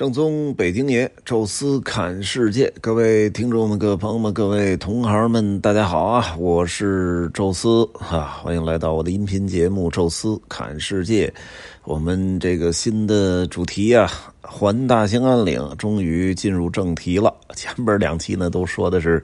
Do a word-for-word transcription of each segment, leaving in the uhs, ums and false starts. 正宗北京爷，宙斯侃世界，各位听众们、各位朋友们、各位同行们，大家好啊！我是宙斯啊，欢迎来到我的音频节目《宙斯侃世界》。我们这个新的主题啊，环大兴安岭，终于进入正题了。前边两期呢，都说的是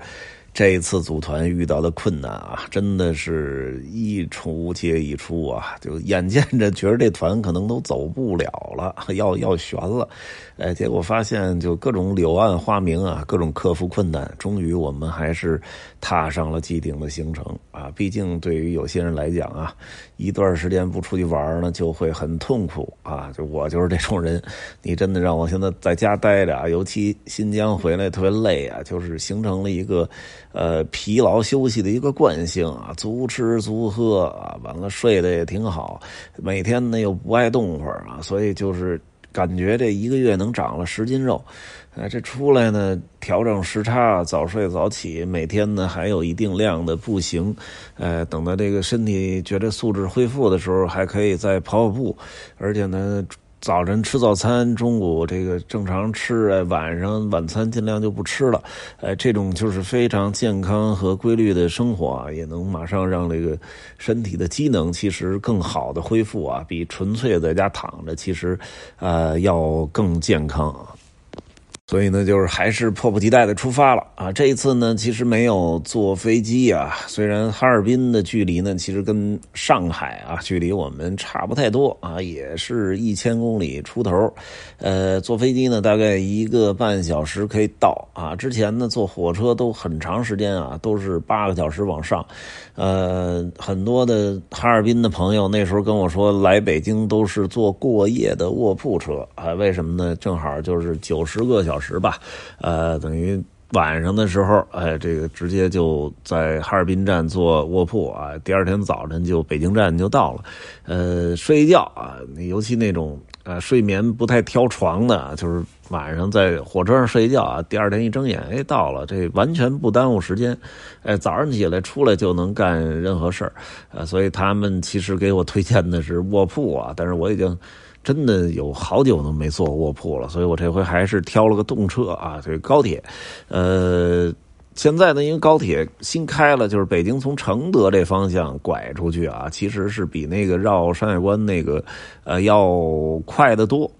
这一次组团遇到的困难啊，真的是一出接一出啊，就眼见着觉得这团可能都走不了了，要要悬了，哎，结果发现就各种柳暗花明啊，各种克服困难，终于我们还是踏上了既定的行程啊。毕竟对于有些人来讲啊，一段时间不出去玩呢，就会很痛苦啊。就我就是这种人，你真的让我现在在家待着啊，尤其新疆回来特别累啊，就是形成了一个呃，疲劳休息的一个惯性啊，足吃足喝啊，完了睡得也挺好，每天呢又不爱动会儿啊，所以就是感觉这一个月能长了十斤肉，呃，这出来呢调整时差，早睡早起，每天呢还有一定量的步行，呃，等到这个身体觉得素质恢复的时候，还可以再跑跑步，而且呢。早晨吃早餐，中午这个正常吃，哎，晚上晚餐尽量就不吃了，哎，这种就是非常健康和规律的生活啊，也能马上让这个身体的机能其实更好的恢复啊，比纯粹在家躺着其实呃要更健康啊。所以呢，就是还是迫不及待的出发了啊！这一次呢，其实没有坐飞机啊。虽然哈尔滨的距离呢，其实跟上海啊距离我们差不太多啊，也是一千公里出头。呃，坐飞机呢，大概一个半小时可以到啊。之前呢，坐火车都很长时间啊，都是八个小时往上。呃，很多的哈尔滨的朋友那时候跟我说，来北京都是坐过夜的卧铺车啊。为什么呢？正好就是九十个小时。小时吧，呃，等于晚上的时候，哎，这个直接就在哈尔滨站坐卧铺啊，第二天早晨就北京站就到了，呃，睡一觉啊，尤其那种呃睡眠不太挑床的，就是晚上在火车上睡一觉啊，第二天一睁眼，哎，到了，这完全不耽误时间，哎，早上起来出来就能干任何事儿，呃，所以他们其实给我推荐的是卧铺啊，但是我已经。真的有好久都没坐卧铺了，所以我这回还是挑了个动车啊，这个高铁，呃。现在呢，因为高铁新开了，就是北京从承德这方向拐出去啊，其实是比那个绕山海关那个呃要快得多。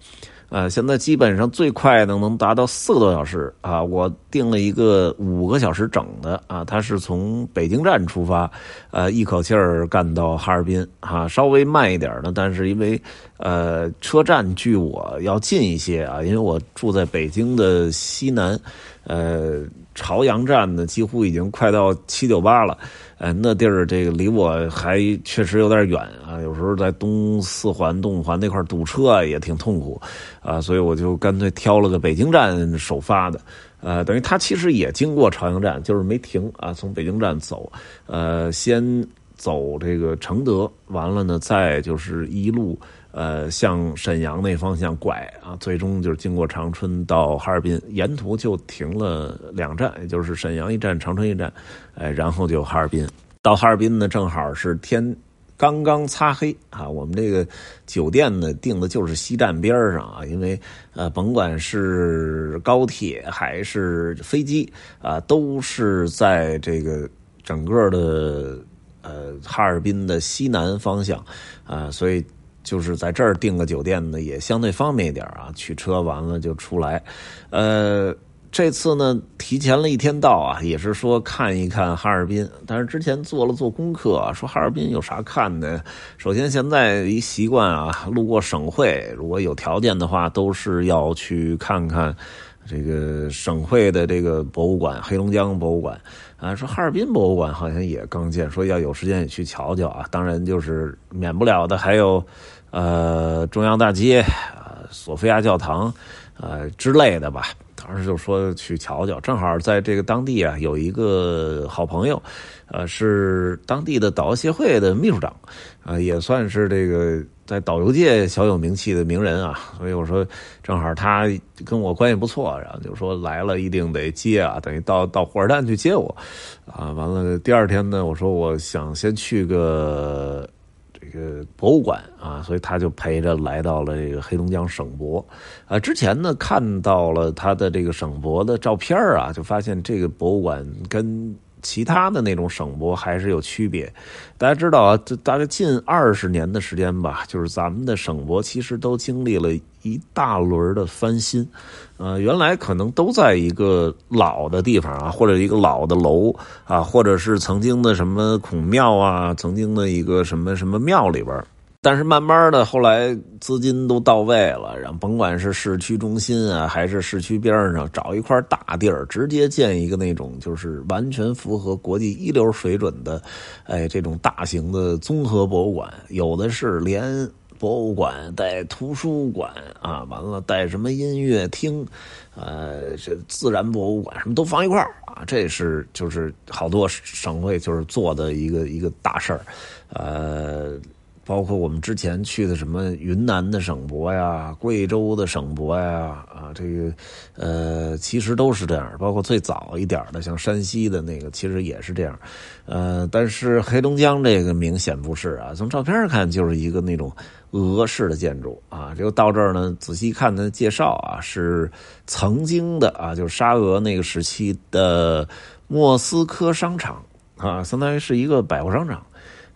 呃，现在基本上最快呢能达到四个多小时啊！我定了一个五个小时整的啊，它是从北京站出发，呃，一口气儿干到哈尔滨啊，稍微慢一点呢，但是因为呃车站距我要近一些啊，因为我住在北京的西南，呃，朝阳站呢几乎已经快到七九八了。呃、哎，那地儿这个离我还确实有点远啊，有时候在东四环、东五环那块堵车啊，也挺痛苦啊，所以我就干脆挑了个北京站首发的，呃，等于它其实也经过朝阳站，就是没停啊，从北京站走，呃，先走这个承德，完了呢，再就是一路。呃，向沈阳那方向拐啊，最终就是经过长春到哈尔滨，沿途就停了两站，也就是沈阳一站、长春一站，哎，然后就哈尔滨。到哈尔滨呢，正好是天刚刚擦黑啊，我们这个酒店呢定的就是西站边上啊，因为呃，甭管是高铁还是飞机啊，都是在这个整个的呃哈尔滨的西南方向啊，所以。就是在这儿订个酒店呢，也相对方便一点啊。取车完了就出来，呃，这次呢提前了一天到啊，也是说看一看哈尔滨。但是之前做了做功课啊，说哈尔滨有啥看的？首先现在一习惯啊，路过省会，如果有条件的话，都是要去看看。这个省会的这个博物馆，黑龙江博物馆啊，说哈尔滨博物馆好像也刚建，说要有时间也去瞧瞧啊。当然就是免不了的，还有呃中央大街啊、索菲亚教堂啊之类的吧。当时就说去瞧瞧，正好在这个当地啊有一个好朋友，呃是当地的导游协会的秘书长，啊也算是这个。在导游界小有名气的名人啊，所以我说正好他跟我关系不错，然后就说来了一定得接啊，等于到到火车站去接我，啊，完了第二天呢，我说我想先去个这这个博物馆啊，所以他就陪着来到了这个黑龙江省博啊。之前呢看到了他的这个省博的照片啊，就发现这个博物馆跟其他的那种省博还是有区别。大家知道啊，这大概近二十年的时间吧，就是咱们的省博其实都经历了一大轮的翻新，呃，原来可能都在一个老的地方啊，或者一个老的楼啊，或者是曾经的什么孔庙啊，曾经的一个什么什么庙里边。但是慢慢的后来资金都到位了，然后甭管是市区中心啊还是市区边上，找一块大地儿直接建一个那种就是完全符合国际一流水准的哎，这种大型的综合博物馆，有的是连博物馆带图书馆啊，完了带什么音乐厅，呃，这自然博物馆什么都放一块儿啊，这是就是好多省会就是做的一个一个大事儿，呃。包括我们之前去的什么云南的省博呀，贵州的省博呀，啊，这个呃，其实都是这样。包括最早一点的，像山西的那个，其实也是这样。呃，但是黑龙江这个明显不是啊，从照片上看就是一个那种俄式的建筑啊。就到这儿呢，仔细看它的介绍啊，是曾经的啊，就是沙俄那个时期的莫斯科商场啊，相当于是一个百货商场。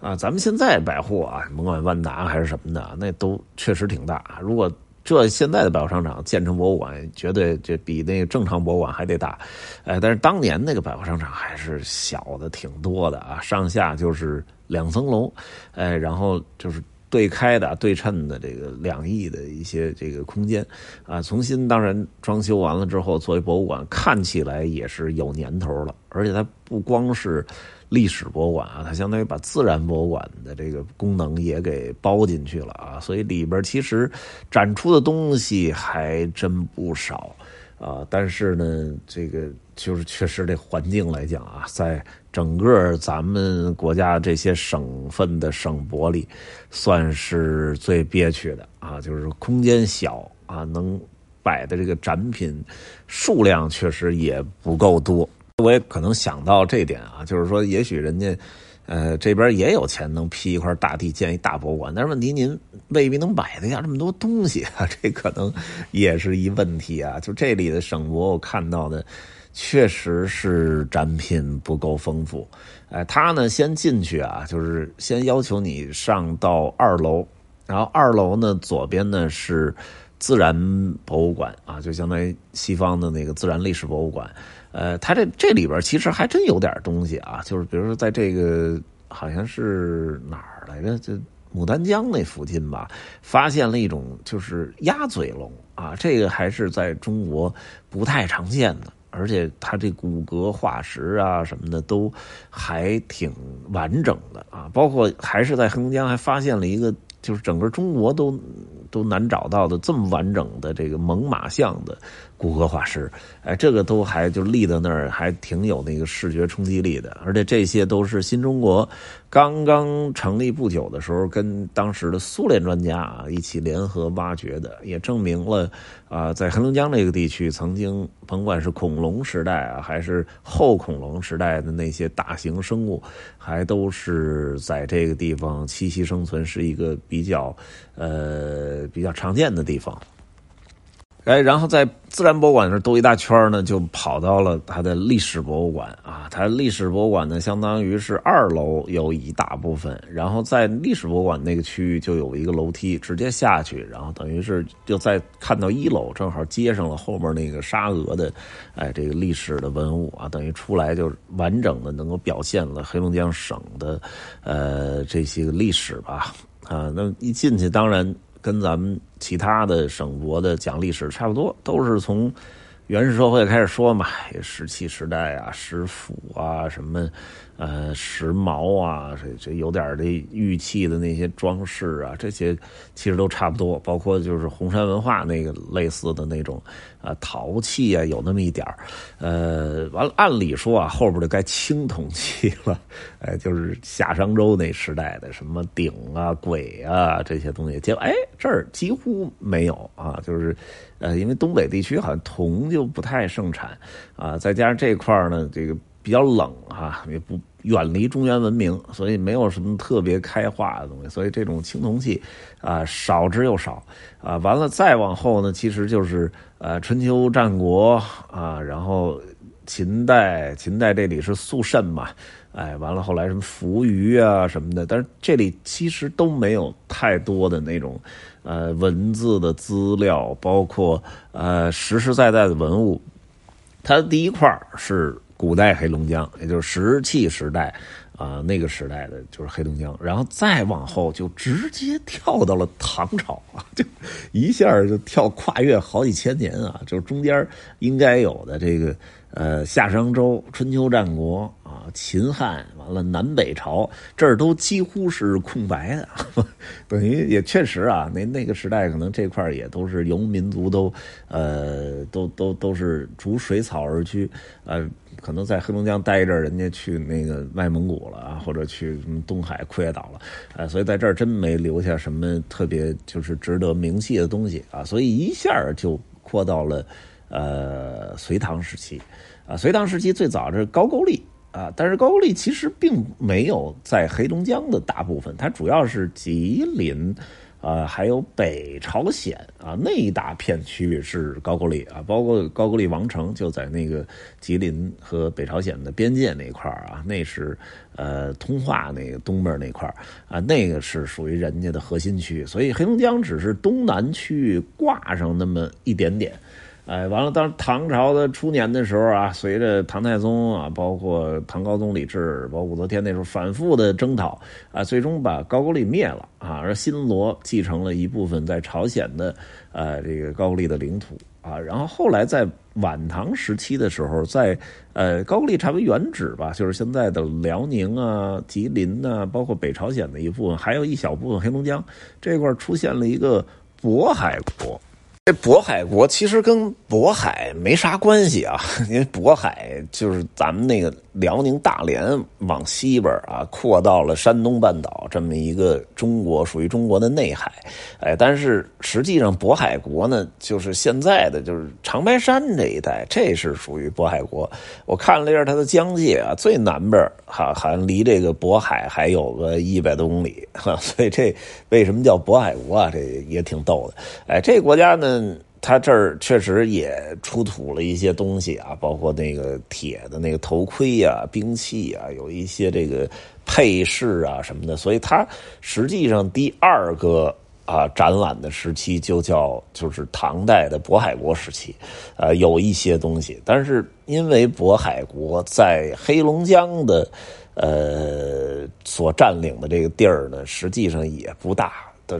啊，咱们现在百货啊，甭管万达还是什么的，那都确实挺大。如果这现在的百货商场建成博物馆，绝对这比那个正常博物馆还得大。呃，但是当年那个百货商场还是小的挺多的啊，上下就是两层楼，哎，然后就是对开的、对称的这个两翼的一些这个空间啊，重新当然装修完了之后作为博物馆，看起来也是有年头了，而且它不光是历史博物馆啊，它相当于把自然博物馆的这个功能也给包进去了啊，所以里边其实展出的东西还真不少啊。但是呢，这个就是确实这环境来讲啊，在整个咱们国家这些省份的省博里，算是最憋屈的啊，就是空间小啊，能摆的这个展品数量确实也不够多。我也可能想到这点啊，就是说也许人家呃这边也有钱能批一块大地建一大博物馆，但是问题您未必能摆得下这么多东西啊，这可能也是一问题啊。就这里的省博我看到的确实是展品不够丰富，哎，他呢先进去啊，就是先要求你上到二楼，然后二楼呢左边呢是自然博物馆啊，就相当于西方的那个自然历史博物馆。呃，它这这里边其实还真有点东西啊，就是比如说在这个好像是哪儿来着，就牡丹江那附近吧，发现了一种就是鸭嘴龙啊，这个还是在中国不太常见的，而且它这骨骼化石啊什么的都还挺完整的啊，包括还是在黑龙江还发现了一个就是整个中国都都难找到的这么完整的这个猛犸象的骨骼化石，哎，这个都还就立在那儿，还挺有那个视觉冲击力的。而且这些都是新中国刚刚成立不久的时候，跟当时的苏联专家啊一起联合挖掘的，也证明了啊、呃，在黑龙江这个地区，曾经甭管是恐龙时代啊，还是后恐龙时代的那些大型生物，还都是在这个地方栖息生存，是一个比较呃。比较常见的地方。哎，然后在自然博物馆这兜一大圈呢，就跑到了它的历史博物馆啊。它历史博物馆呢，相当于是二楼有一大部分，然后在历史博物馆那个区域就有一个楼梯直接下去，然后等于是就再看到一楼，正好接上了后面那个沙俄的，哎，这个历史的文物啊，等于出来就完整的能够表现了黑龙江省的呃这些历史吧啊。那么一进去，当然。跟咱们其他的省博的讲历史差不多，都是从原始社会开始说嘛，石器时代啊、石斧啊、什么呃石矛啊，这这有点这玉器的那些装饰啊，这些其实都差不多，包括就是红山文化那个类似的那种啊陶器啊，有那么一点儿。呃，完了，按理说啊，后边就该青铜器了，哎，就是夏商周那时代的什么鼎啊、簋啊这些东西，结果哎这儿几乎没有啊，就是。呃，因为东北地区好像铜就不太盛产啊，再加上这块呢，这个比较冷啊，也不远离中原文明，所以没有什么特别开化的东西，所以这种青铜器啊少之又少啊。完了再往后呢，其实就是呃春秋战国啊，然后秦代，秦代这里是肃慎嘛，哎，完了后来什么扶余啊什么的，但是这里其实都没有太多的那种呃文字的资料，包括呃实实在在的文物。它的第一块是古代黑龙江，也就是石器时代啊、呃，那个时代的就是黑龙江，然后再往后就直接跳到了唐朝啊，就一下就跳跨越好几千年啊，就是中间应该有的这个呃夏商周、春秋战国啊、秦汉，完了南北朝，这儿都几乎是空白的，呵呵，等于也确实啊，那那个时代可能这块也都是游牧民族都呃都都都是逐水草而居，呃。可能在黑龙江待一阵，人家去那个外蒙古了啊，或者去什么东海库页岛了，呃，所以在这儿真没留下什么特别就是值得铭记的东西啊，所以一下就扩到了呃隋唐时期啊。隋唐时期最早是高句丽啊，但是高句丽其实并没有在黑龙江的大部分，它主要是吉林。呃，还有北朝鲜啊，那一大片区域是高句丽啊，包括高句丽王城就在那个吉林和北朝鲜的边界那一块啊，那是呃通化那个东边那块啊，那个是属于人家的核心区，所以黑龙江只是东南区域挂上那么一点点。哎，完了，当唐朝的初年的时候啊，随着唐太宗啊，包括唐高宗李治，包括武则天那时候反复的征讨啊，最终把高句丽灭了啊，而新罗继承了一部分在朝鲜的呃这个高句丽的领土啊，然后后来在晚唐时期的时候，在呃高句丽差不多原址吧，就是现在的辽宁啊、吉林啊，包括北朝鲜的一部分，还有一小部分黑龙江这块出现了一个渤海国。这渤海国其实跟渤海没啥关系啊，因为渤海就是咱们那个辽宁大连往西边啊，扩到了山东半岛这么一个中国，属于中国的内海。哎，但是实际上渤海国呢，就是现在的就是长白山这一带，这是属于渤海国。我看了一下它的疆界啊，最南边哈、啊，还离这个渤海还有个一百多公里哈、啊，所以这为什么叫渤海国啊？这也挺逗的。哎，这个国家呢。嗯，他这儿确实也出土了一些东西啊，包括那个铁的那个头盔啊、兵器啊，有一些这个配饰啊什么的，所以他实际上第二个啊展览的时期就叫就是唐代的渤海国时期，呃，有一些东西，但是因为渤海国在黑龙江的呃所占领的这个地儿呢，实际上也不大。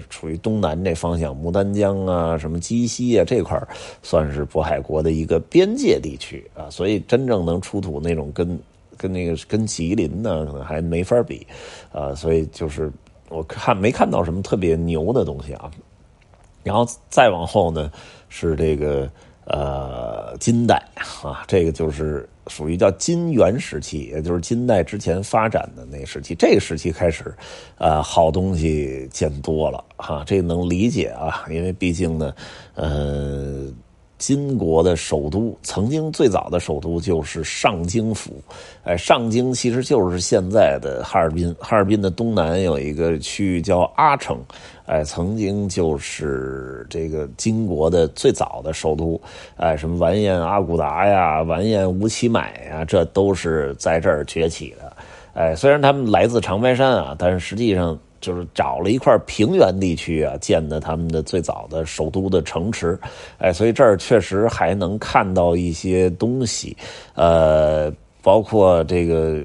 处于东南这方向，牡丹江啊、什么鸡西啊这块算是渤海国的一个边界地区啊，所以真正能出土那种跟跟那个跟吉林呢，可能还没法比啊，所以就是我看没看到什么特别牛的东西啊。然后再往后呢是这个呃金代啊，这个就是。属于叫金元时期，也就是金代之前发展的那时期。这个时期开始，呃，好东西见多了哈，这能理解啊，因为毕竟呢，呃，金国的首都曾经最早的首都就是上京府，哎，上京其实就是现在的哈尔滨。哈尔滨的东南有一个区域叫阿城。哎，曾经就是这个金国的最早的首都，哎，什么完颜阿骨达呀、完颜吴乞买呀，这都是在这儿崛起的。哎，虽然他们来自长白山啊，但是实际上就是找了一块平原地区啊，建的他们的最早的首都的城池。哎，所以这儿确实还能看到一些东西，呃，包括这个。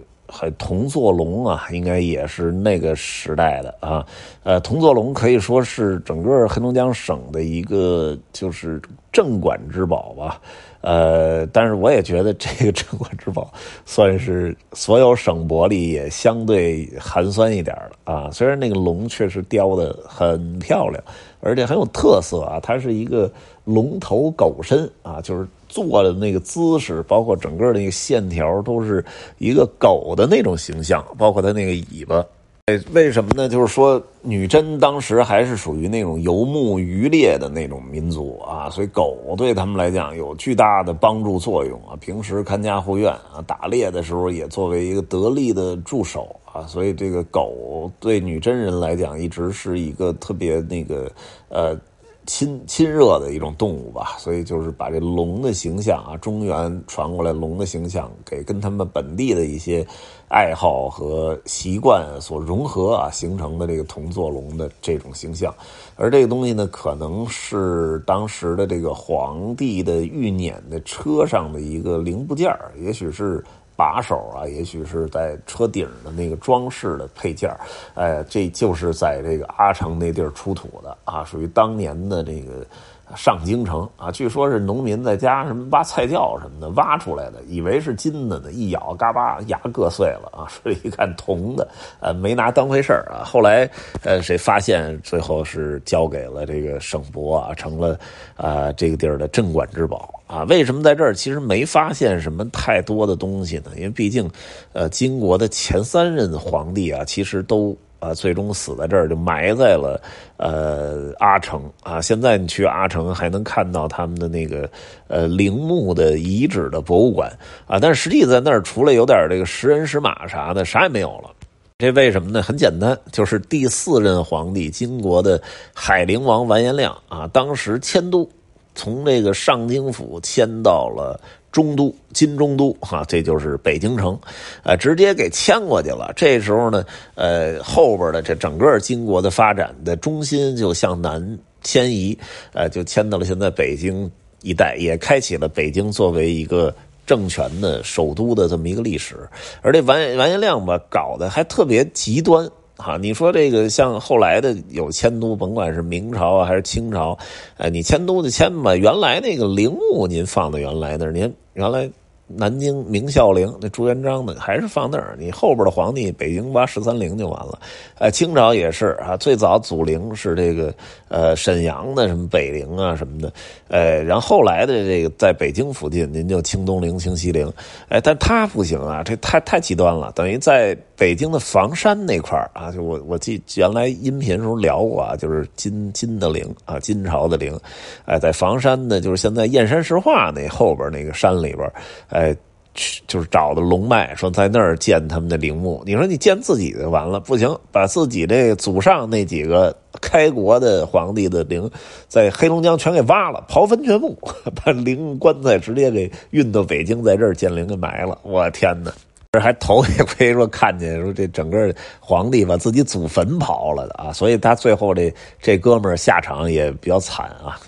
铜座龙啊，应该也是那个时代的啊。呃，铜座龙可以说是整个黑龙江省的一个就是镇馆之宝吧。呃，但是我也觉得这个镇馆之宝算是所有省博里也相对寒酸一点了啊。虽然那个龙确实雕的很漂亮，而且很有特色啊，它是一个龙头狗身啊，就是。做的那个姿势，包括整个的那个线条，都是一个狗的那种形象，包括它那个尾巴为什么呢？就是说女真当时还是属于那种游牧渔猎的那种民族啊，所以狗对他们来讲有巨大的帮助作用啊。平时看家护院啊，打猎的时候也作为一个得力的助手啊，所以这个狗对女真人来讲一直是一个特别那个呃亲亲热的一种动物吧。所以就是把这龙的形象啊，中原传过来龙的形象给跟他们本地的一些爱好和习惯所融合啊，形成的这个铜坐龙的这种形象。而这个东西呢，可能是当时的这个皇帝的御辇的车上的一个零部件，也许是把手啊，也许是在车顶的那个装饰的配件，哎，这就是在这个阿城那地儿出土的啊，属于当年的这个上京城啊，据说是农民在家什么挖菜窖什么的挖出来的，以为是金的呢，一咬嘎巴牙硌碎了啊，所以一看铜的，呃，没拿当回事儿啊。后来呃谁发现，最后是交给了这个省博啊，成了啊、呃、这个地儿的镇馆之宝啊。为什么在这儿其实没发现什么太多的东西呢？因为毕竟呃金国的前三任皇帝啊，其实都啊，最终死在这儿，就埋在了呃阿城啊。现在你去阿城还能看到他们的那个呃陵墓的遗址的博物馆啊，但是实际在那儿除了有点这个石人石马啥的，啥也没有了。这为什么呢？很简单，就是第四任皇帝金国的海陵王完颜亮啊，当时迁都，从这个上京府迁到了中都，金中都啊，这就是北京城，呃，直接给迁过去了。这时候呢，呃，后边的这整个金国的发展的中心就向南迁移，呃，就迁到了现在北京一带，也开启了北京作为一个政权的首都的这么一个历史。而这完完颜亮吧，搞得还特别极端。啊，你说这个像后来的有迁都，甭管是明朝啊还是清朝，哎，你迁都就迁吧，原来那个陵墓您放到原来那儿，您原来南京明孝陵那朱元璋的还是放那儿，你后边的皇帝北京挖十三陵就完了。哎，清朝也是啊，最早祖陵是这个呃沈阳的什么北陵啊什么的，呃、哎，然后后来的这个在北京附近您就清东陵、清西陵，哎，但他不行啊，这太太极端了，等于在北京的房山那块啊，就我我记原来音频时候聊过啊，就是金金的陵啊，金朝的陵，哎，在房山的，就是现在燕山石化那后边那个山里边，哎，就是找的龙脉，说在那儿建他们的陵墓。你说你建自己就完了，不行，把自己这祖上那几个开国的皇帝的陵在黑龙江全给挖了，刨坟掘墓，把陵棺材直接给运到北京，在这儿建陵给埋了。我天哪！还头一回说看见说这整个皇帝把自己祖坟刨了的啊，所以他最后这这哥们儿下场也比较惨啊，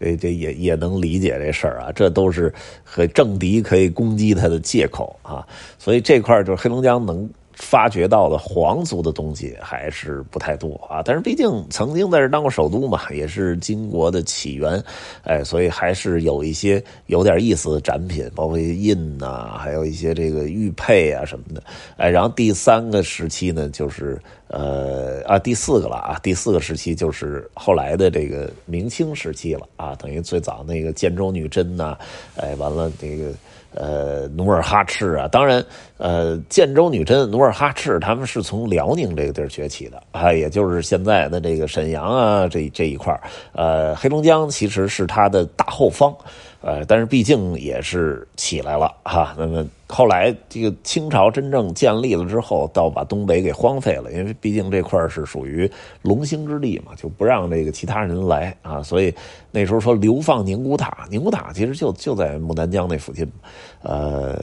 这这也也能理解这事儿啊，这都是和政敌可以攻击他的借口啊，所以这块就是黑龙江能发掘到的皇族的东西还是不太多啊，但是毕竟曾经在这当过首都嘛，也是金国的起源，哎，所以还是有一些有点意思的展品，包括印啊，还有一些这个玉佩啊什么的，哎，然后第三个时期呢，就是呃啊第四个了啊，第四个时期就是后来的这个明清时期了啊，等于最早那个建州女真呐、啊，哎，完了这个。呃，努尔哈赤啊，当然，呃，建州女真、努尔哈赤他们是从辽宁这个地儿崛起的啊，也就是现在的这个沈阳啊这这一块呃，黑龙江其实是它的大后方，呃，但是毕竟也是起来了哈、啊。那么后来这个清朝真正建立了之后，倒把东北给荒废了，因为毕竟这块是属于龙兴之地嘛，就不让这个其他人来啊，所以那时候说流放宁古塔，宁古塔其实就就在牡丹江那附近嘛。呃，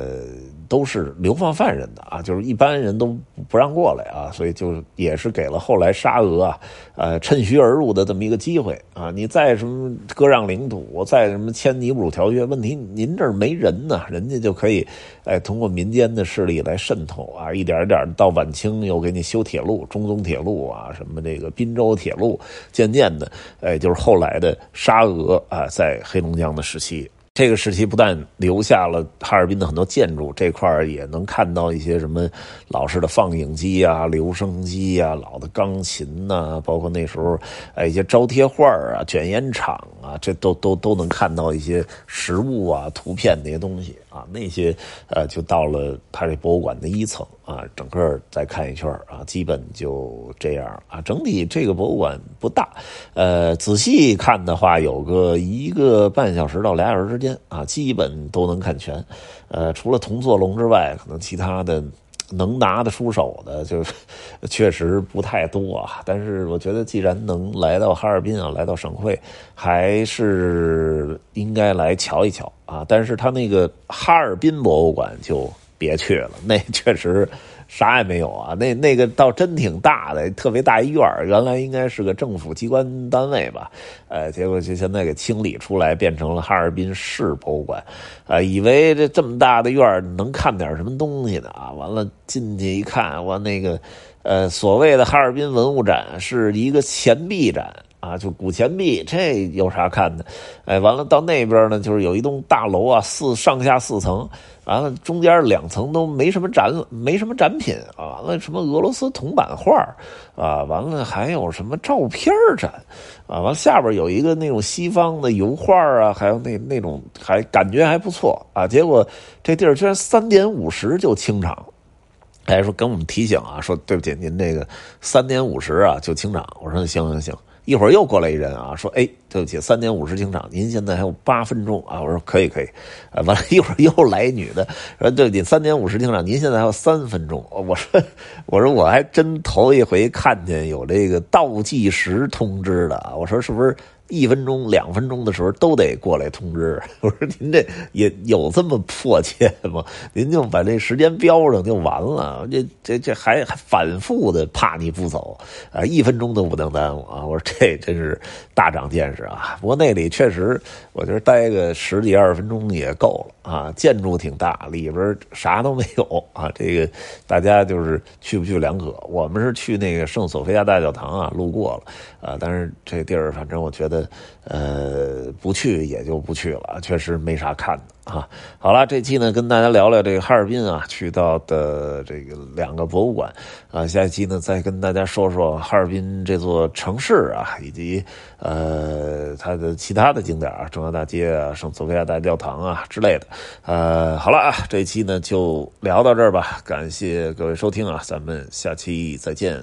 都是流放犯人的啊，就是一般人都不让过来啊，所以就也是给了后来沙俄啊，呃，趁虚而入的这么一个机会啊。你再什么割让领土，再什么签尼布楚条约，问题您这儿没人呢，人家就可以，哎，通过民间的势力来渗透啊，一点一点到晚清又给你修铁路，中宗铁路啊，什么这个滨州铁路，渐渐的，哎，就是后来的沙俄啊，在黑龙江的时期。这个时期不但留下了哈尔滨的很多建筑，这块也能看到一些什么老式的放映机啊、留声机啊、老的钢琴啊，包括那时候哎一些招贴画啊、卷烟厂啊，这都都都能看到一些实物啊、图片那些东西。啊，那些呃就到了派瑞博物馆的一层啊，整个再看一圈啊，基本就这样啊。整体这个博物馆不大，呃，仔细看的话有个一个半小时到俩小时之间啊，基本都能看全。呃，除了铜座龙之外，可能其他的能拿得出手的就确实不太多啊，但是我觉得既然能来到哈尔滨啊，来到省会，还是应该来瞧一瞧啊。但是他那个哈尔滨博物馆就别去了，那确实啥也没有啊，那那个倒真挺大的，特别大一院，原来应该是个政府机关单位吧，呃，结果就现在给清理出来，变成了哈尔滨市博物馆，啊、呃，以为这这么大的院能看点什么东西呢啊，完了进去一看，我那个呃所谓的哈尔滨文物展是一个钱币展。啊，就古钱币，这有啥看的？哎，完了到那边呢，就是有一栋大楼啊，四上下四层，完了中间两层都没什么展，没什么展品啊，完了什么俄罗斯铜版画啊，完了还有什么照片展啊，完了下边有一个那种西方的油画啊，还有那那种还感觉还不错啊，结果这地儿居然三点五十就清场。哎，说跟我们提醒啊，说对不起，您这个三点五十啊就清场。我说行行行。一会儿又过来一人啊，说哎，对不起，三点五十清场，您现在还有八分钟啊。我说可以可以，啊，完了，一会儿又来一女的，说对不起，三点五十清场，您现在还有三分钟。我说我说我还真头一回看见有这个倒计时通知的啊。我说是不是一分钟、两分钟的时候都得过来通知？我说您这也有这么迫切吗？您就把这时间标上就完了。这这这还还反复的怕你不走啊，一分钟都不能耽误啊！我说这真是大长见识啊！不过那里确实，我觉得待个十几二十分钟也够了啊。建筑挺大，里边啥都没有啊。这个大家就是去不去两可。我们是去那个圣索菲亚大教堂啊，路过了啊，但是这地儿反正我觉得。呃，不去也就不去了，确实没啥看的啊。好了，这期呢跟大家聊聊这个哈尔滨啊，去到的这个两个博物馆啊。下一期呢再跟大家说说哈尔滨这座城市啊，以及呃它的其他的景点啊，中央大街啊、圣索菲亚大教堂啊之类的。呃，好了啊，这期呢就聊到这儿吧，感谢各位收听啊，咱们下期再见。